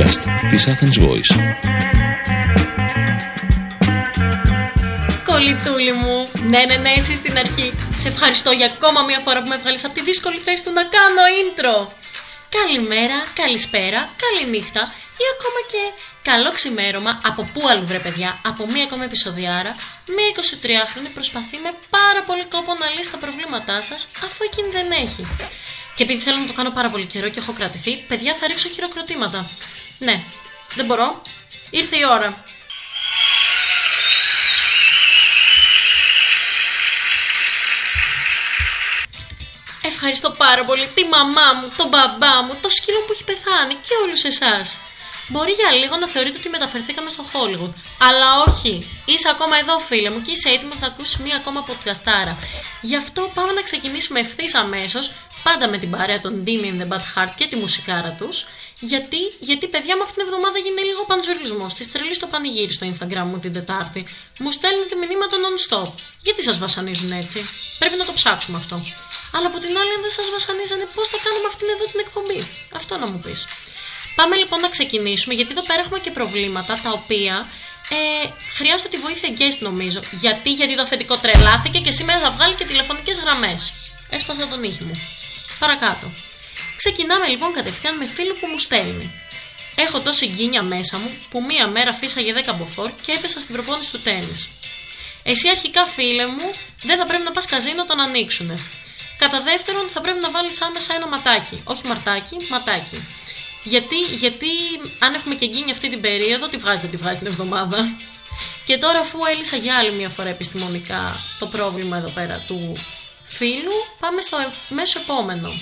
podcast της Athens Voice. Κολλητούλη μου, ναι, εσύ στην αρχή. Σε ευχαριστώ για ακόμα μια φορά που με έβγαλες από τη δύσκολη θέση του να κάνω intro. Καλημέρα, καλησπέρα, καληνύχτα ή ακόμα και καλό ξημέρωμα. Από πού αλλού βρε παιδιά, από μία ακόμα επεισοδιάρα. Μία 23χρονη προσπαθεί με πάρα πολύ κόπο να λύσει τα προβλήματά σας, αφού εκείνη δεν έχει. Και επειδή θέλω να το κάνω πάρα πολύ καιρό και έχω κρατηθεί, παιδιά, θα ρίξω χειροκροτήματα. Ναι, δεν μπορώ. Ήρθε η ώρα. Ευχαριστώ πάρα πολύ τη μαμά μου, τον μπαμπά μου, το σκύλο που έχει πεθάνει και όλους εσάς. Μπορεί για λίγο να θεωρείτε ότι μεταφερθήκαμε στο Hollywood, αλλά όχι. Είσαι ακόμα εδώ, φίλε μου, και είσαι έτοιμος να ακούσεις μία ακόμα podcastάρα. Γι' αυτό πάμε να ξεκινήσουμε ευθύς αμέσως, πάντα με την παρέα των Dimmy in the Bad Heart και τη μουσικάρα τους. Γιατί παιδιά μου, αυτήν την εβδομάδα γίνεται λίγο παντζουρισμός. Τη τρελή στο πανηγύρι στο Instagram μου την Τετάρτη. Μου στέλνετε μηνύματα non-stop. Γιατί σας βασανίζουν έτσι? Πρέπει να το ψάξουμε αυτό. Αλλά από την άλλη, αν δεν σας βασανίζανε, πώς θα κάνουμε αυτήν εδώ την εκπομπή? Αυτό να μου πεις. Πάμε λοιπόν να ξεκινήσουμε, γιατί εδώ πέρα έχουμε και προβλήματα τα οποία χρειάζεται τη βοήθεια guest, νομίζω. Γιατί το αφεντικό τρελάθηκε και σήμερα θα βγάλει και τηλεφωνικές γραμμές. Έσπασα τον ήχη μου. Παρακάτω. Ξεκινάμε λοιπόν κατευθείαν με φίλο που μου στέλνει. Έχω τόση γκίνια μέσα μου που μία μέρα φύσαγε 10 μποφόρ και έπεσα στην προπόνηση του τέννις. Εσύ αρχικά, φίλε μου, δεν θα πρέπει να πας καζίνο, τον ανοίξουνε. Κατά δεύτερον, θα πρέπει να βάλεις άμεσα ένα ματάκι. Όχι μαρτάκι, ματάκι. Γιατί αν έχουμε και γκίνια αυτή την περίοδο, τη βγάζει την εβδομάδα. Και τώρα, αφού έλυσα για άλλη μία φορά επιστημονικά το πρόβλημα εδώ πέρα του φίλου, πάμε στο μέσο επόμενο.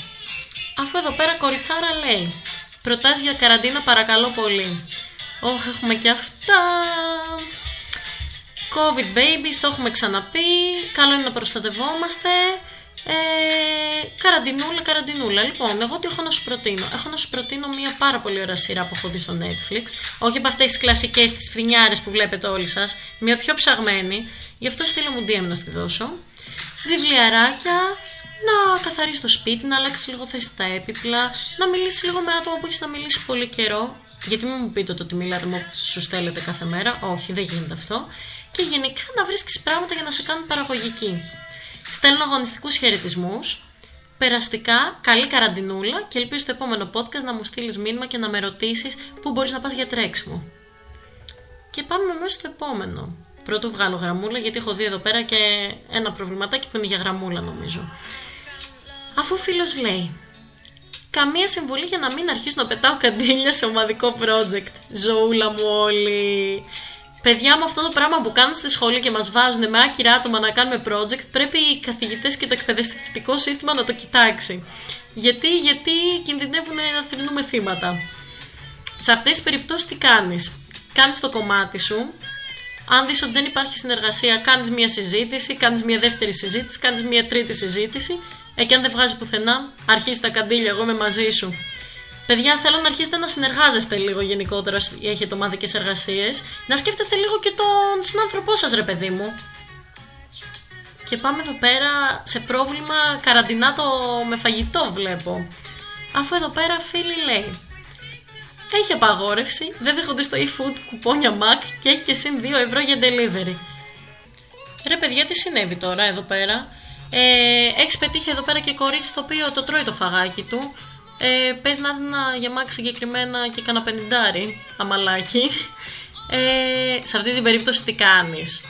Αφού εδώ πέρα κοριτσάρα λέει, προτάσεις για καραντίνα παρακαλώ πολύ. Όχ, έχουμε και αυτά. COVID babies, το έχουμε ξαναπεί. Καλό είναι να προστατευόμαστε. Καραντινούλα. Λοιπόν, εγώ τι έχω να σου προτείνω? Έχω να σου προτείνω μια πάρα πολύ ωραία σειρά που έχω δει στο Netflix. Όχι από αυτές τις κλασικές, τις φρινιάρες που βλέπετε όλοι σας. Μια πιο ψαγμένη. Γι' αυτό στείλε μου DM να στη δώσω. Βιβλιαράκια. Να καθαρίσει το σπίτι, να αλλάξει λίγο θέση στα έπιπλα, να μιλήσει λίγο με άτομα που έχει να μιλήσει πολύ καιρό. Γιατί μην μου πείτε ότι μιλάτε με όποιους σου στέλνετε κάθε μέρα. Όχι, δεν γίνεται αυτό. Και γενικά να βρίσκεις πράγματα για να σε κάνουν παραγωγική. Στέλνω αγωνιστικούς χαιρετισμούς. Περαστικά, καλή καραντινούλα και ελπίζω στο επόμενο podcast να μου στείλεις μήνυμα και να με ρωτήσεις πού μπορείς να πας για τρέξιμο. Και πάμε μέσα στο επόμενο. Πρώτο βγάλω γραμμούλα, γιατί έχω δει εδώ πέρα και ένα προβληματάκι που είναι για γραμμούλα, νομίζω. Αφού φίλος λέει, καμία συμβουλή για να μην αρχίσω να πετάω καντήλια σε ομαδικό project. Ζωούλα μου όλοι. Παιδιά μου, αυτό το πράγμα που κάνουν στη σχολή και μας βάζουν με άκυρα άτομα να κάνουμε project, πρέπει οι καθηγητές και το εκπαιδευτικό σύστημα να το κοιτάξει. Γιατί κινδυνεύουν να θρηνούμε θύματα. Σε αυτές τις περιπτώσεις τι κάνεις? Κάνεις το κομμάτι σου. Αν δεις ότι δεν υπάρχει συνεργασία, κάνεις μια συζήτηση, κάνεις μια δεύτερη συζήτηση, κάνεις μια τρίτη συζήτηση. Και αν δεν βγάζει πουθενά, αρχίζει τα καντήλια, εγώ είμαι μαζί σου. Παιδιά, θέλω να αρχίσετε να συνεργάζεστε λίγο γενικότερα, έχετε ομαδικές εργασίες. Να σκέφτεστε λίγο και τον συνάνθρωπό σας, ρε παιδί μου. Και πάμε εδώ πέρα σε πρόβλημα καραντινάτο με φαγητό, βλέπω. Αφού εδώ πέρα φίλοι λέει, έχει απαγόρευση, δεν δέχονται στο e-food κουπόνια MAC και έχει και συν 2 ευρώ για delivery. Ρε παιδιά, τι συνέβη τώρα εδώ πέρα? Έχεις πετύχει εδώ πέρα και κορίτσι το οποίο το τρώει το φαγάκι του. Πες να γεμάξει συγκεκριμένα και κάνα 50 αμαλάχι. Σε αυτή την περίπτωση τι κάνεις?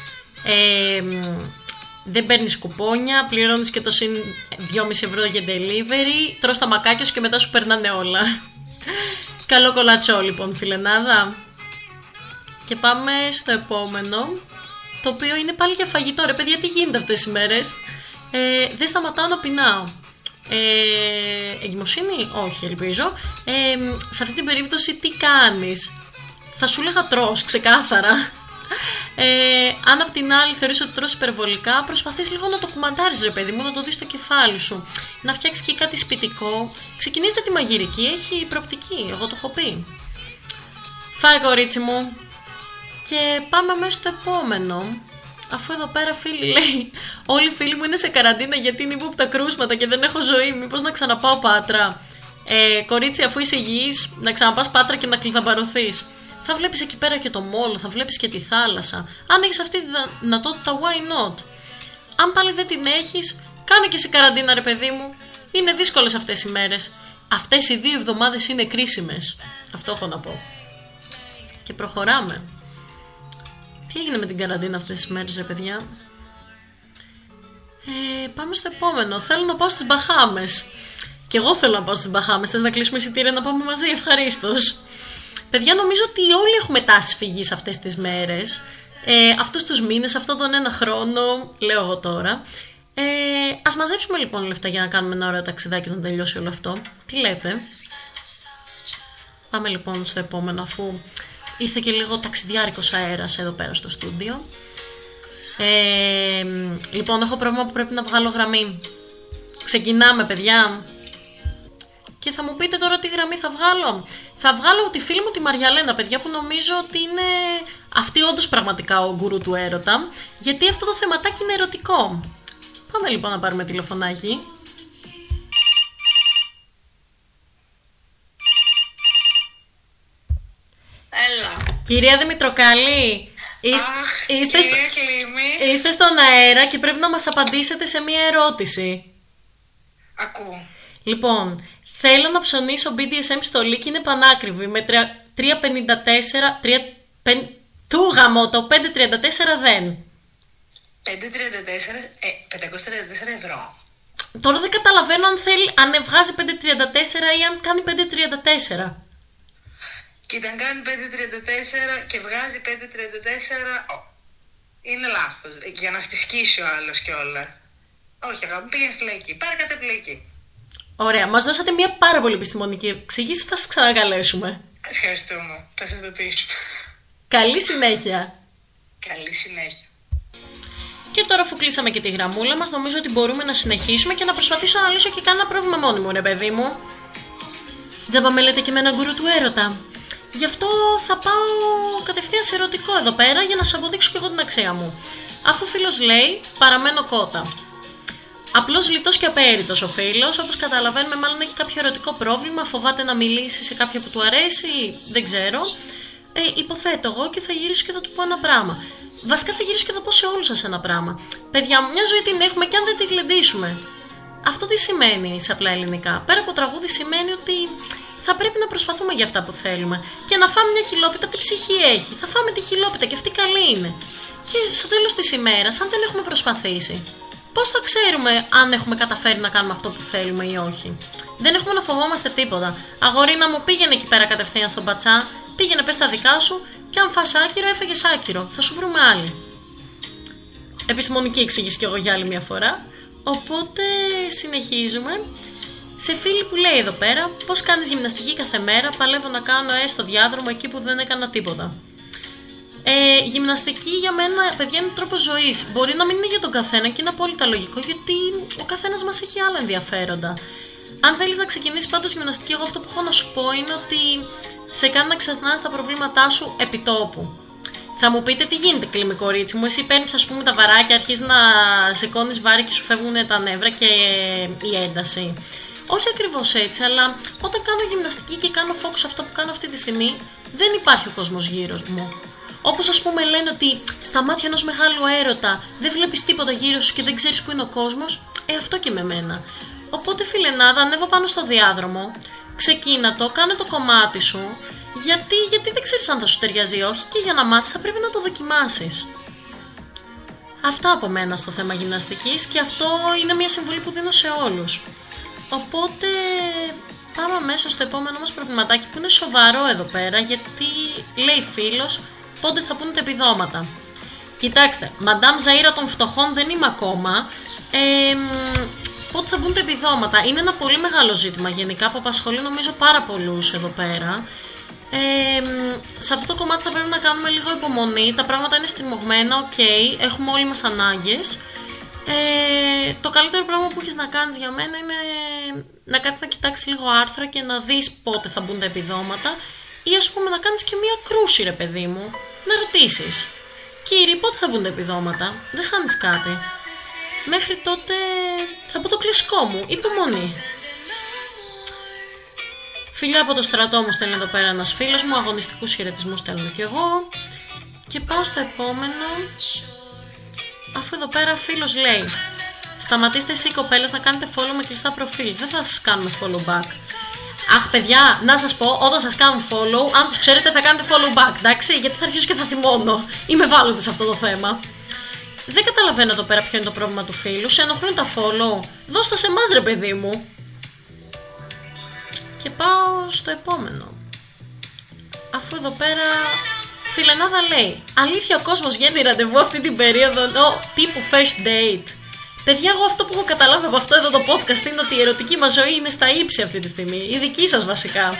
Δεν παίρνεις κουπόνια, πληρώνεις και το συν 2,5 ευρώ για delivery, τρως τα μακάκια σου και μετά σου περνάνε όλα. Καλό κολατσό λοιπόν, φιλενάδα. Και πάμε στο επόμενο, το οποίο είναι πάλι για φαγητό. Ρε παιδιά, τι γίνεται αυτές τις μέρες? Δεν σταματάω να πεινάω. Εγκυμοσύνη? Όχι, ελπίζω. Σε αυτή την περίπτωση τι κάνεις? Θα σου λέγα τρως, ξεκάθαρα. Αν απ' την άλλη θεωρείς ότι τρως υπερβολικά, προσπαθείς λίγο να το κουμαντάρεις, ρε παιδί μου, να το δεις στο κεφάλι σου. Να φτιάξεις και κάτι σπιτικό. Ξεκινήστε τη μαγειρική, έχει προοπτική, εγώ το έχω πει. Φάει, κορίτσι μου. Και πάμε μέσα στο επόμενο. Αφού εδώ πέρα φίλοι λέει, όλοι οι φίλοι μου είναι σε καραντίνα γιατί είναι υπό τα κρούσματα και δεν έχω ζωή, μήπως να ξαναπάω Πάτρα? κορίτσι, αφού είσαι υγιής, να ξαναπάς Πάτρα και να κλειδαμπαρωθείς. Θα βλέπεις εκεί πέρα και το μόλο, θα βλέπεις και τη θάλασσα. Αν έχεις αυτή τη δυνατότητα, why not? Αν πάλι δεν την έχεις, κάνε και εσύ καραντίνα, ρε παιδί μου. Είναι δύσκολες αυτές οι μέρες. Αυτές οι 2 εβδομάδες είναι κρίσιμες. Αυτό έχω να πω. Και προχωράμε. Τι έγινε με την καραντίνα αυτές τις μέρες, ρε παιδιά? Πάμε στο επόμενο. Θέλω να πάω στις Μπαχάμες. Κι εγώ θέλω να πάω στις Μπαχάμες. Θες να κλείσουμε εισιτήρια να πάμε μαζί? Ευχαρίστως. Παιδιά, νομίζω ότι όλοι έχουμε τάση φυγής αυτές τις μέρες. Αυτούς τους μήνες, αυτόν τον ένα χρόνο, λέω εγώ τώρα. Ας μαζέψουμε λοιπόν λεφτά για να κάνουμε ένα ωραίο ταξιδάκι να τελειώσει όλο αυτό. Τι λέτε? Πάμε λοιπόν στο επόμενο, αφού ήρθε και λίγο ταξιδιάρικος αέρας εδώ πέρα στο στούντιο. Λοιπόν, έχω πρόβλημα που πρέπει να βγάλω γραμμή. Ξεκινάμε, παιδιά. Και θα μου πείτε τώρα τι γραμμή θα βγάλω. Θα βγάλω τη φίλη μου τη Μαριαλένα, παιδιά, που νομίζω ότι είναι αυτή όντως πραγματικά ο γκουρού του έρωτα, γιατί αυτό το θεματάκι είναι ερωτικό. Πάμε λοιπόν να πάρουμε τηλεφωνάκι. Έλα. Κυρία Δημητροκάλη, είστε στον αέρα και πρέπει να μας απαντήσετε σε μία ερώτηση. Ακούω. Λοιπόν, θέλω να ψωνίσω BDSM στολή και είναι πανάκριβη με 3.54... Του γαμώτο, 5.34 δεν. 5.34... 534 ευρώ. Τώρα δεν καταλαβαίνω αν θέλει, αν βγάζει 5.34 ή αν κάνει 5.34. Κοίτα, αν κάνει 5.34 και βγάζει 5.34... είναι λάθος, για να στισκίσει ο άλλος κιόλας. Όχι, αγάπη, πήγαινε φλέκι, πάρε κάτι πλέκι. Ωραία, μας δώσατε μια πάρα πολύ επιστημονική εξήγηση, θα σας ξανακαλέσουμε. Ευχαριστούμε, θα σας το πείσουμε. Καλή συνέχεια. Καλή συνέχεια. Και τώρα αφού κλείσαμε και τη γραμμούλα μας, νομίζω ότι μπορούμε να συνεχίσουμε και να προσπαθήσω να λύσω και κάνα πρόβλημα μόνη μου, ρε παιδί μου. Τζάμπα με λέτε και με έναν γκουρού του έρωτα. Γι' αυτό θα πάω κατευθείαν σε ερωτικό εδώ πέρα για να σας αποδείξω και εγώ την αξία μου. Αφού φίλος λέει, παραμένω κότα. Απλώς λιτός και απέριτος ο φίλος, όπως καταλαβαίνουμε μάλλον έχει κάποιο ερωτικό πρόβλημα, φοβάται να μιλήσει σε κάποιον που του αρέσει, δεν ξέρω. Υποθέτω εγώ και θα γυρίσω και θα του πω ένα πράγμα. Βασικά θα γυρίσω και θα πω σε όλους σας ένα πράγμα. Παιδιά μου, μια ζωή την έχουμε και αν δεν την γλεντήσουμε. Αυτό τι σημαίνει σε απλά ελληνικά? Πέρα από τραγούδι σημαίνει ότι θα πρέπει να προσπαθούμε για αυτά που θέλουμε. Και να φάμε μια χιλόπιτα, τι ψυχή έχει? Θα φάμε τη χιλόπιτα και αυτή καλή είναι. Και στο τέλος της ημέρας, αν δεν έχουμε προσπαθήσει, πώς θα ξέρουμε αν έχουμε καταφέρει να κάνουμε αυτό που θέλουμε ή όχι? Δεν έχουμε να φοβόμαστε τίποτα. Αγορίνα μου, πήγαινε εκεί πέρα κατευθείαν στον πατσά, πήγαινε πες τα δικά σου και αν φας άκυρο, έφαγες άκυρο. Θα σου βρούμε άλλη. Επιστημονική εξήγηση κι εγώ για άλλη μια φορά. Οπότε συνεχίζουμε. Σε φίλη που λέει εδώ πέρα, πώς κάνεις γυμναστική κάθε μέρα? Παλεύω να κάνω έστω διάδρομο εκεί που δεν έκανα τίποτα. Γυμναστική για μένα, παιδιά, είναι τρόπος ζωής. Μπορεί να μην είναι για τον καθένα και είναι απόλυτα λογικό, γιατί ο καθένας μας έχει άλλα ενδιαφέροντα. Αν θέλεις να ξεκινήσεις πάντως γυμναστική, εγώ αυτό που έχω να σου πω είναι ότι σε κάνει να ξεχνάς τα προβλήματά σου επί τόπου. Θα μου πείτε τι γίνεται, κλείμη κορίτσι μου. Εσύ παίρνεις, ας πούμε, τα βαράκια, αρχίζεις να σηκώνεις βάρη και σου φεύγουν τα νεύρα και η ένταση. Όχι ακριβώς έτσι, αλλά όταν κάνω γυμναστική και κάνω focus αυτό που κάνω αυτή τη στιγμή, δεν υπάρχει ο κόσμος γύρω μου. Όπως ας πούμε λένε ότι στα μάτια ενός μεγάλου έρωτα δεν βλέπεις τίποτα γύρω σου και δεν ξέρεις που είναι ο κόσμος, αυτό και με μένα. Οπότε φιλενάδα, ανέβα πάνω στο διάδρομο, ξεκίνα το, κάνε το κομμάτι σου, γιατί δεν ξέρεις αν θα σου ταιριάζει ή όχι και για να μάθεις θα πρέπει να το δοκιμάσεις. Αυτά από μένα στο θέμα γυμναστικής και αυτό είναι μια συμβουλή που δίνω σε όλους. Οπότε πάμε αμέσως στο επόμενο μας προβληματάκι που είναι σοβαρό εδώ πέρα, γιατί λέει φίλος, πότε θα πούνε τα επιδόματα? Κοιτάξτε, Μαντάμ Ζαΐρα των φτωχών δεν είμαι ακόμα. Πότε θα πούνε τα επιδόματα? Είναι ένα πολύ μεγάλο ζήτημα γενικά που απασχολεί νομίζω πάρα πολλούς εδώ πέρα. Σε αυτό το κομμάτι θα πρέπει να κάνουμε λίγο υπομονή. Τα πράγματα είναι στριμωγμένα, οκ, έχουμε όλοι μας ανάγκες. Το καλύτερο πράγμα που έχεις να κάνεις για μένα είναι να κάτσεις να κοιτάξεις λίγο άρθρα και να δεις πότε θα μπουν τα επιδόματα. Ή ας πούμε να κάνεις και μία κρούση, ρε παιδί μου, να ρωτήσεις. Κύριε, πότε θα μπουν τα επιδόματα? Δεν χάνεις κάτι. Μέχρι τότε θα πω το κλασικό μου, υπομονή. Φιλιά από το στρατό μου στέλνει εδώ πέρα ένας φίλος μου, αγωνιστικούς χαιρετισμούς στέλνω κι εγώ. Και πάω στο επόμενο, αφού εδώ πέρα φίλος λέει: σταματήστε εσείς οι κοπέλες να κάνετε follow με κλειστά προφίλ. Δεν θα σας κάνουμε follow back. Αχ, παιδιά, να σας πω, όταν σας κάνουν follow, αν τους ξέρετε θα κάνετε follow back, εντάξει, γιατί θα αρχίσω και θα θυμώνω. Είμαι βάλλοντα σε αυτό το θέμα. Δεν καταλαβαίνω εδώ πέρα ποιο είναι το πρόβλημα του φίλου. Σε ενοχλούν τα follow. Δώσ' το σε εμάς, ρε παιδί μου. Και πάω στο επόμενο. Αφού εδώ πέρα Φιλενάδα λέει: αλήθεια ο κόσμος βγαίνει ραντεβού αυτή την περίοδο, τύπου first date. Παιδιά, εγώ αυτό που έχω καταλάβει από αυτό εδώ το podcast είναι ότι η ερωτική μας ζωή είναι στα ύψη αυτή τη στιγμή. Η δική σας βασικά.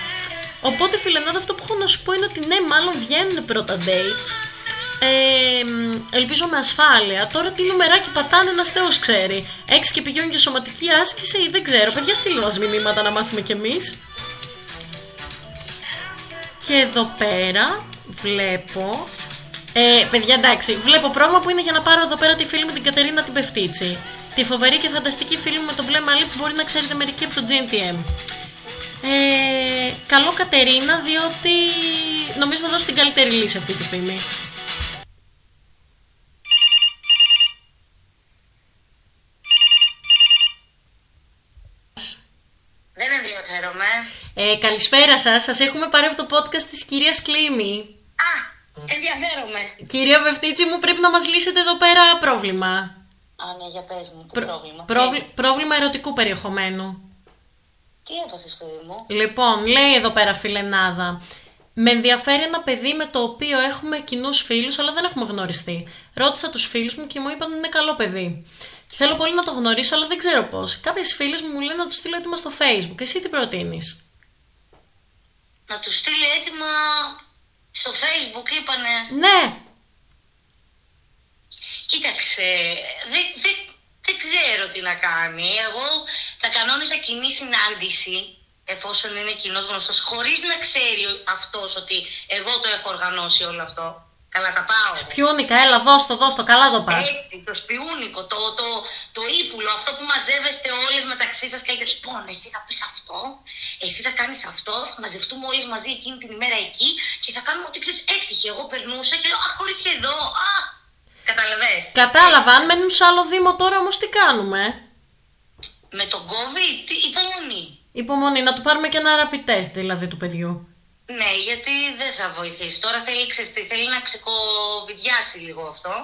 Οπότε, Φιλενάδα, αυτό που έχω να σου πω είναι ότι ναι, μάλλον βγαίνουν πρώτα dates. Ελπίζω με ασφάλεια. Τώρα τι νομεράκι πατάνε, ένας Θεός ξέρει. Έξι και πηγαίνουν για σωματική άσκηση ή δεν ξέρω. Παιδιά, στείλω μας μηνύματα να μάθουμε κι εμείς. Και εδώ πέρα βλέπω. Παιδιά, εντάξει, βλέπω πράγμα που είναι για να πάρω εδώ πέρα τη φίλη μου την Κατερίνα την Πεφτίτση. Τη φοβερή και φανταστική φίλη μου με το μπλε μαλλί που μπορεί να ξέρετε μερικοί από το GNTM. Καλό Κατερίνα, διότι νομίζω θα δώσει την καλύτερη λύση αυτή τη στιγμή. Δεν ενδιαφέρομαι. Καλησπέρα σας. Σας έχουμε πάρει από το podcast της κυρίας Κλήμη. Α! Ενδιαφέρομαι. Κυρία Πεφτίτση μου, πρέπει να μας λύσετε εδώ πέρα πρόβλημα. Α, ναι, για πες μου, τι πρόβλημα. Πρόβλημα ερωτικού περιεχομένου. Τι έπαθες, παιδί μου? Λοιπόν, λέει εδώ πέρα Φιλενάδα: με ενδιαφέρει ένα παιδί με το οποίο έχουμε κοινούς φίλους, αλλά δεν έχουμε γνωριστεί. Ρώτησα τους φίλους μου και μου είπαν ότι είναι καλό παιδί. Θέλω πολύ να το γνωρίσω, αλλά δεν ξέρω πώς. Κάποιες φίλες μου λένε να του στείλω έτοιμα στο Facebook. Εσύ τι προτείνεις? Να του στείλει έτοιμα. Στο Facebook είπανε. Ναι. Κοίταξε, δεν ξέρω τι να κάνει. Εγώ θα κανόνισα κοινή συνάντηση, εφόσον είναι κοινός γνωστός, χωρίς να ξέρει αυτός ότι εγώ το έχω οργανώσει όλο αυτό. Καλά τα πάω. Σπιούνικα, έλα, δώσ' το, καλά το πας. Έτσι, το σπιούνικο, το ύπουλο, αυτό που μαζεύεστε όλες μεταξύ σας και λέτε, λοιπόν, εσύ θα πεις αυτό, εσύ θα κάνεις αυτό, θα μαζευτούμε όλες μαζί εκείνη την ημέρα εκεί και θα κάνουμε ό,τι ξέρεις, έτυχε, εγώ περνούσα και λέω, αχ, κορίτσι εδώ, καταλαβες. Κατάλαβα, αν μένουν σε άλλο δήμο τώρα όμως τι κάνουμε? Με τον COVID, υπομονή. Υπομονή, να του πάρουμε και ένα rapid test δηλαδή του παιδιού. Ναι, γιατί δεν θα βοηθήσει. Τώρα θέλει να ξεκοβιδιάσει λίγο αυτό.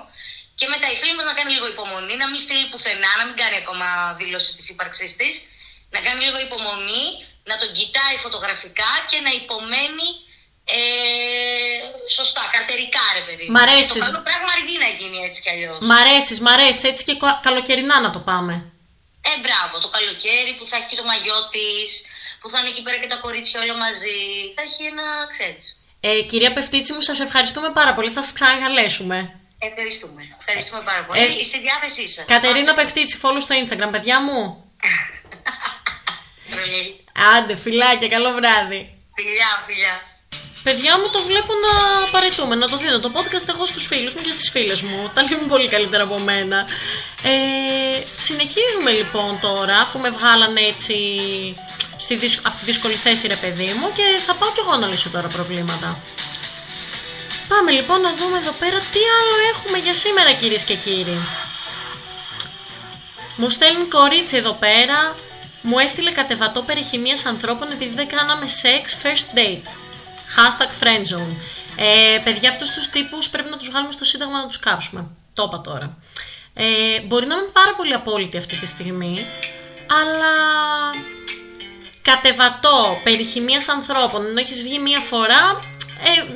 Και μετά η φίλη μας να κάνει λίγο υπομονή, να μην στείλει πουθενά, να μην κάνει ακόμα δήλωση της ύπαρξής της. Να κάνει λίγο υπομονή, να τον κοιτάει φωτογραφικά και να υπομένει σωστά, καρτερικά, ρε παιδί. Μ' αρέσει. Το καλό πράγμα αρκεί να γίνει έτσι κι αλλιώς. Μ' αρέσει, έτσι και καλοκαιρινά να το πάμε. Μπράβο, το καλοκαίρι που θα έχει και το μαγιό της, που θα είναι εκεί πέρα και τα κορίτσια όλα μαζί. Θα έχει ένα, ξέρεις. Κυρία Πεφτίτση μου, σας ευχαριστούμε πάρα πολύ. Θα σας ξανακαλέσουμε. Ευχαριστούμε πάρα πολύ. Στη διάθεσή σας. Κατερίνα Πεφτίτση, follow στο Instagram, παιδιά μου. Άντε, φιλάκια, καλό βράδυ. Φιλιά. Παιδιά μου, το βλέπω να παρετούμε. Να το δίνω το podcast εγώ στους φίλους μου και στις φίλες μου. Τα λύνουν πολύ καλύτερα από μένα. Συνεχίζουμε λοιπόν τώρα, αφού με βγάλανε έτσι από τη δύσκολη θέση, ρε παιδί μου, και θα πάω κι εγώ να λύσω τώρα προβλήματα. Πάμε λοιπόν να δούμε εδώ πέρα τι άλλο έχουμε για σήμερα, κυρίες και κύριοι. Μου στέλνει κορίτσι εδώ πέρα, μου έστειλε κατεβατό περιχημίας ανθρώπων επειδή δεν κάναμε σεξ first date. #friendzone. Παιδιά, αυτούς τους τύπους πρέπει να τους βγάλουμε στο Σύνταγμα να τους κάψουμε. Το είπα τώρα. Μπορεί να είμαι πάρα πολύ απόλυτη αυτή τη στιγμή, αλλά κατεβατό περιχημίας ανθρώπων, ενώ έχεις βγει μία φορά,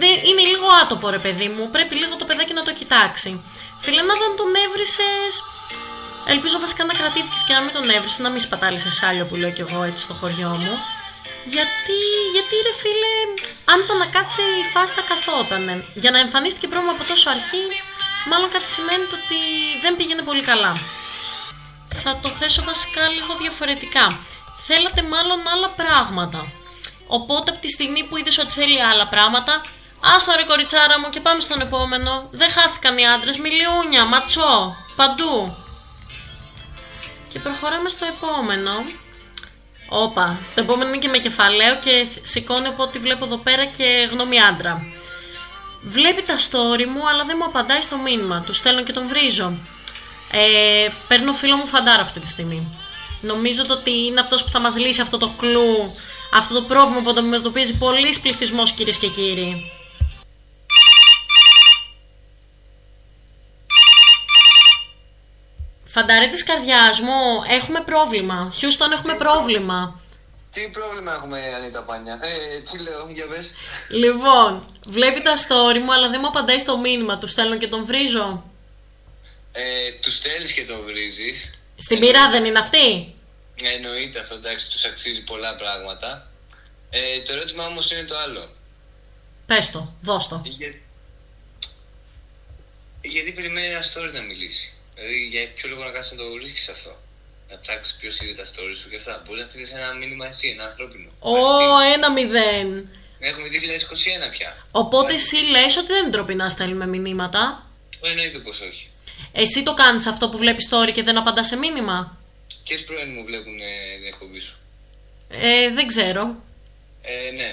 είναι λίγο άτομο, ρε παιδί μου. Πρέπει λίγο το παιδάκι να το κοιτάξει. Φιλενάδα, αν τον έβρισες, ελπίζω βασικά να κρατήθηκες και να μην τον έβρισες, να μην σπατάλησες σάλιο που λέω κι εγώ έτσι στο χωριό μου. Γιατί ρε φίλε, αν το να κάτσει η φάση θα καθότανε. Για να εμφανίστηκε πρόβλημα από τόσο αρχή, μάλλον κάτι σημαίνει το ότι δεν πήγαινε πολύ καλά. Θα το θέσω βασικά λίγο διαφορετικά. Θέλατε μάλλον άλλα πράγματα. Οπότε από τη στιγμή που είδες ότι θέλει άλλα πράγματα, άστο ρε κοριτσάρα μου και πάμε στον επόμενο. Δεν χάθηκαν οι άντρες, μιλιούνια, ματσό, παντού. Και προχωράμε στο επόμενο. Όπα, το επόμενο είναι και με κεφαλαίο και σηκώνει από ό,τι βλέπω εδώ πέρα και γνώμη άντρα. Βλέπει τα story μου αλλά δεν μου απαντάει στο μήνυμα. Του στέλνω και τον βρίζω. Παίρνω φίλο μου φαντάρα αυτή τη στιγμή. Νομίζω ότι είναι αυτός που θα μας λύσει αυτό το κλου, αυτό το πρόβλημα που αντιμετωπίζει πολύς πληθυσμός, κυρίες και κύριοι. Φανταρέ της καρδιάς μου, έχουμε πρόβλημα. Χιούστον, έχουμε πρόβλημα. Τι πρόβλημα έχουμε, Ανίτα Πάνια? Τι λέω, για πες. Λοιπόν, βλέπει τα story μου, αλλά δεν μου απαντάει στο μήνυμα. Του στέλνω και τον βρίζω. Του στέλνεις και τον βρίζεις. Στην πειρά δεν είναι αυτή. Εννοείται αυτό, εντάξει, τους αξίζει πολλά πράγματα. Το ερώτημα όμως είναι το άλλο. Πες το, δώσ' το. Γιατί περιμένει ένα story να μιλήσει? Δηλαδή, για ποιο λόγο να κάτσεις να το βρίσκεις αυτό? Να ψάξεις ποιος είδε τα story σου και αυτά. Μπορείς να στείλεις ένα μήνυμα εσύ, ένα ανθρώπινο. Ένα 1-0. Έχουμε 2021 πια. Οπότε εσύ λες ότι δεν είναι ντροπή να στέλνουμε μηνύματα. Εννοείται πως όχι. Εσύ το κάνεις αυτό που βλέπεις story και δεν απαντάς σε μήνυμα? Ποιες πρώην μου βλέπουν την εκπομπή σου? Δεν ξέρω. Ναι.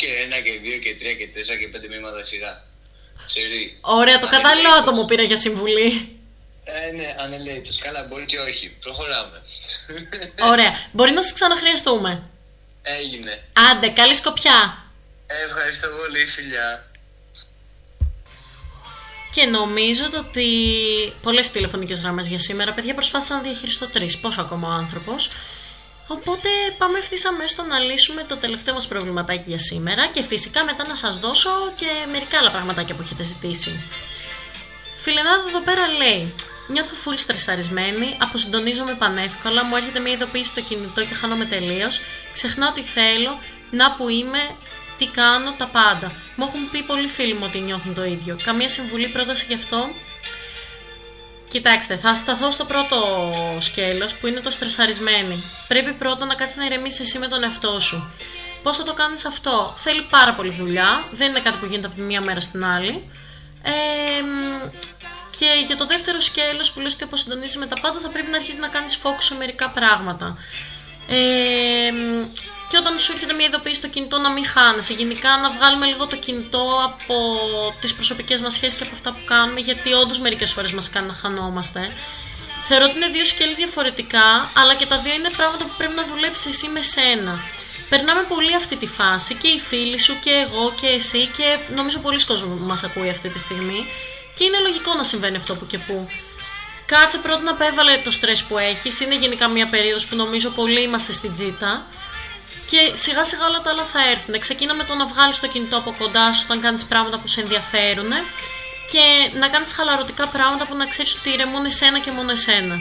Και 1 και 2 και 3 και 4 και 5 μηνύματα σειρά. Σερί. Ωραία, το κατάλληλο άτομο πήρα για συμβουλή. Ναι, ανελέητος. Καλά, μπορεί και όχι. Προχωράμε. Ωραία. Μπορεί να σας ξαναχρειαστούμε. Έγινε. Άντε, καλή σκοπιά. Ευχαριστώ πολύ, φιλιά. Και νομίζω ότι πολλές τηλεφωνικές γραμμές για σήμερα. Παιδιά, προσπάθησα να διαχειριστώ 3. Πόσο ακόμα ο άνθρωπος. Οπότε πάμε ευθύς αμέσως να λύσουμε το τελευταίο μας προβληματάκι για σήμερα και φυσικά μετά να σας δώσω και μερικά άλλα πραγματάκια που έχετε ζητήσει. Φιλενάδο εδώ πέρα λέει: νιώθω full στρεσαρισμένη, αποσυντονίζομαι πανεύκολα, μου έρχεται μια ειδοποίηση στο κινητό και χάνομαι τελείως, ξεχνάω τι θέλω, να που είμαι, τι κάνω, τα πάντα. Μου έχουν πει πολλοί φίλοι μου ότι νιώθουν το ίδιο. Καμία συμβουλή, πρόταση γι' αυτό? Κοιτάξτε, θα σταθώ στο πρώτο σκέλος που είναι το στρεσαρισμένη. Πρέπει πρώτα να κάτσεις να ηρεμήσεις εσύ με τον εαυτό σου. Πώς θα το κάνεις αυτό? Θέλει πάρα πολύ δουλειά, δεν είναι κάτι που γίνεται από τη μία μέρα στην άλλη. Και για το δεύτερο σκέλος που λες ότι αποσυντονίζεις με τα πάντα, θα πρέπει να αρχίσεις να κάνεις focus σε μερικά πράγματα. Και όταν σου έρχεται μια ειδοποίηση στο κινητό να μην χάνεσαι. Γενικά να βγάλουμε λίγο το κινητό από τις προσωπικές μας σχέσεις και από αυτά που κάνουμε, γιατί όντως μερικές φορές μας κάνει να χανόμαστε. Θεωρώ ότι είναι 2 σκέλη διαφορετικά, αλλά και τα 2 είναι πράγματα που πρέπει να δουλέψεις εσύ με σένα. Περνάμε πολύ αυτή τη φάση και οι φίλοι σου και εγώ και εσύ και νομίζω πολλοί κόσμος μας ακούει αυτή τη στιγμή και είναι λογικό να συμβαίνει αυτό που και που. Κάτσε πρώτα να απέβαλε το στρες που έχεις, είναι γενικά μια περίοδος που νομίζω πολλοί είμαστε στην τζίτα. Και σιγά σιγά όλα τα άλλα θα έρθουν. Ξεκίνα με το να βγάλεις το κινητό από κοντά σου όταν κάνεις πράγματα που σε ενδιαφέρουν και να κάνεις χαλαρωτικά πράγματα που να ξέρεις ότι ηρεμούν εσένα και μόνο εσένα.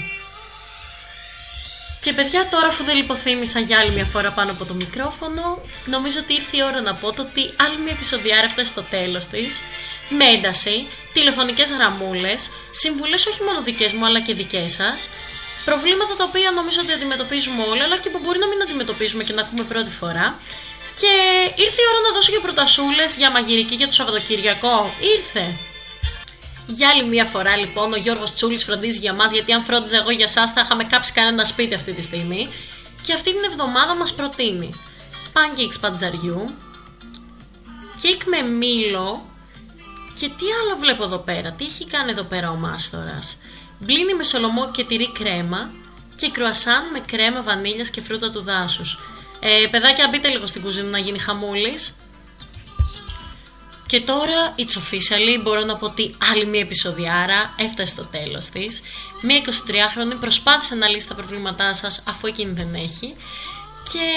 Και παιδιά, τώρα αφού δεν λιποθύμησα για άλλη μια φορά πάνω από το μικρόφωνο, νομίζω ότι ήρθε η ώρα να πω ότι άλλη μια επεισοδιάρα έφτασε στο τέλος της. Με ένταση, τηλεφωνικές γραμμούλες, συμβουλές όχι μόνο δικές μου αλλά και δικές σας. Προβλήματα τα οποία νομίζω ότι αντιμετωπίζουμε όλοι, αλλά και που μπορεί να μην αντιμετωπίζουμε και να ακούμε πρώτη φορά. Και ήρθε η ώρα να δώσω και προτασούλες για μαγειρική για το Σαββατοκυριακό. Ήρθε! Για άλλη μια φορά λοιπόν ο Γιώργος Τσούλης φροντίζει για μας, γιατί αν φρόντιζα εγώ για σας θα είχαμε κάψει κανένα σπίτι αυτή τη στιγμή. Και αυτή την εβδομάδα μας προτείνει pancakes παντζαριού, κέικ με μήλο και τι άλλο βλέπω εδώ πέρα, τι έχει κάνει εδώ πέρα ο μάστορας. Μπλίνι με σολομό και τυρί κρέμα και κρουασάν με κρέμα βανίλιας και φρούτα του δάσους. Παιδάκια, μπείτε λίγο στην κουζίνα να γίνει χαμούλης. Και τώρα it's official, μπορώ να πω ότι άλλη μία επεισοδιάρα έφτασε στο τέλος της. Μία 23χρονη προσπάθησε να λύσει τα προβλήματά σας αφού εκείνη δεν έχει. Και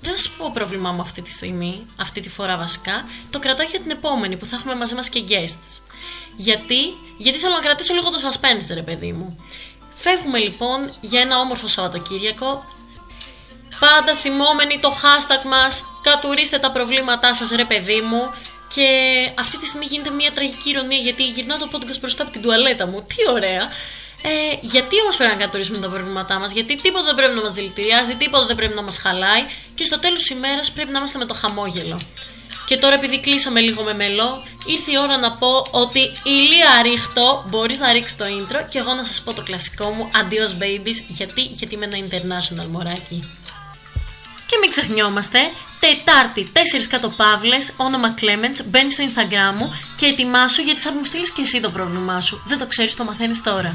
δεν θα σας πω πρόβλημά μου αυτή τη στιγμή, αυτή τη φορά βασικά. Το κρατάω για την επόμενη που θα έχουμε μαζί μας και guests. Γιατί θέλω να κρατήσω λίγο το suspense, ρε παιδί μου. Φεύγουμε λοιπόν για ένα όμορφο Σαββατοκύριακο. Πάντα θυμόμενοι το hashtag μας, κατουρίστε τα προβλήματά σας, ρε παιδί μου. Και αυτή τη στιγμή γίνεται μια τραγική ηρωνία, γιατί γυρνάω το podcast μπροστά από την τουαλέτα μου. Τι ωραία! Γιατί όμως πρέπει να κατουρίσουμε τα προβλήματά μας? Γιατί τίποτα δεν πρέπει να μας δηλητηριάζει, τίποτα δεν πρέπει να μας χαλάει. Και στο τέλος ημέρας πρέπει να είμαστε με το χαμόγελο. Και τώρα, επειδή κλείσαμε λίγο με μελό, ήρθε η ώρα να πω ότι Ηλία Αρήχτο, μπορείς να ρίξεις το intro και εγώ να σας πω το κλασικό μου Adios Babies. Γιατί είμαι ένα international μωράκι. Και μην ξεχνιόμαστε, Τετάρτη 4 κατοπαύλες, όνομα Clements, μπαίνεις στο Instagram μου και ετοιμάσου, γιατί θα μου στείλεις και εσύ το πρόβλημά σου. Δεν το ξέρεις, το μαθαίνεις τώρα.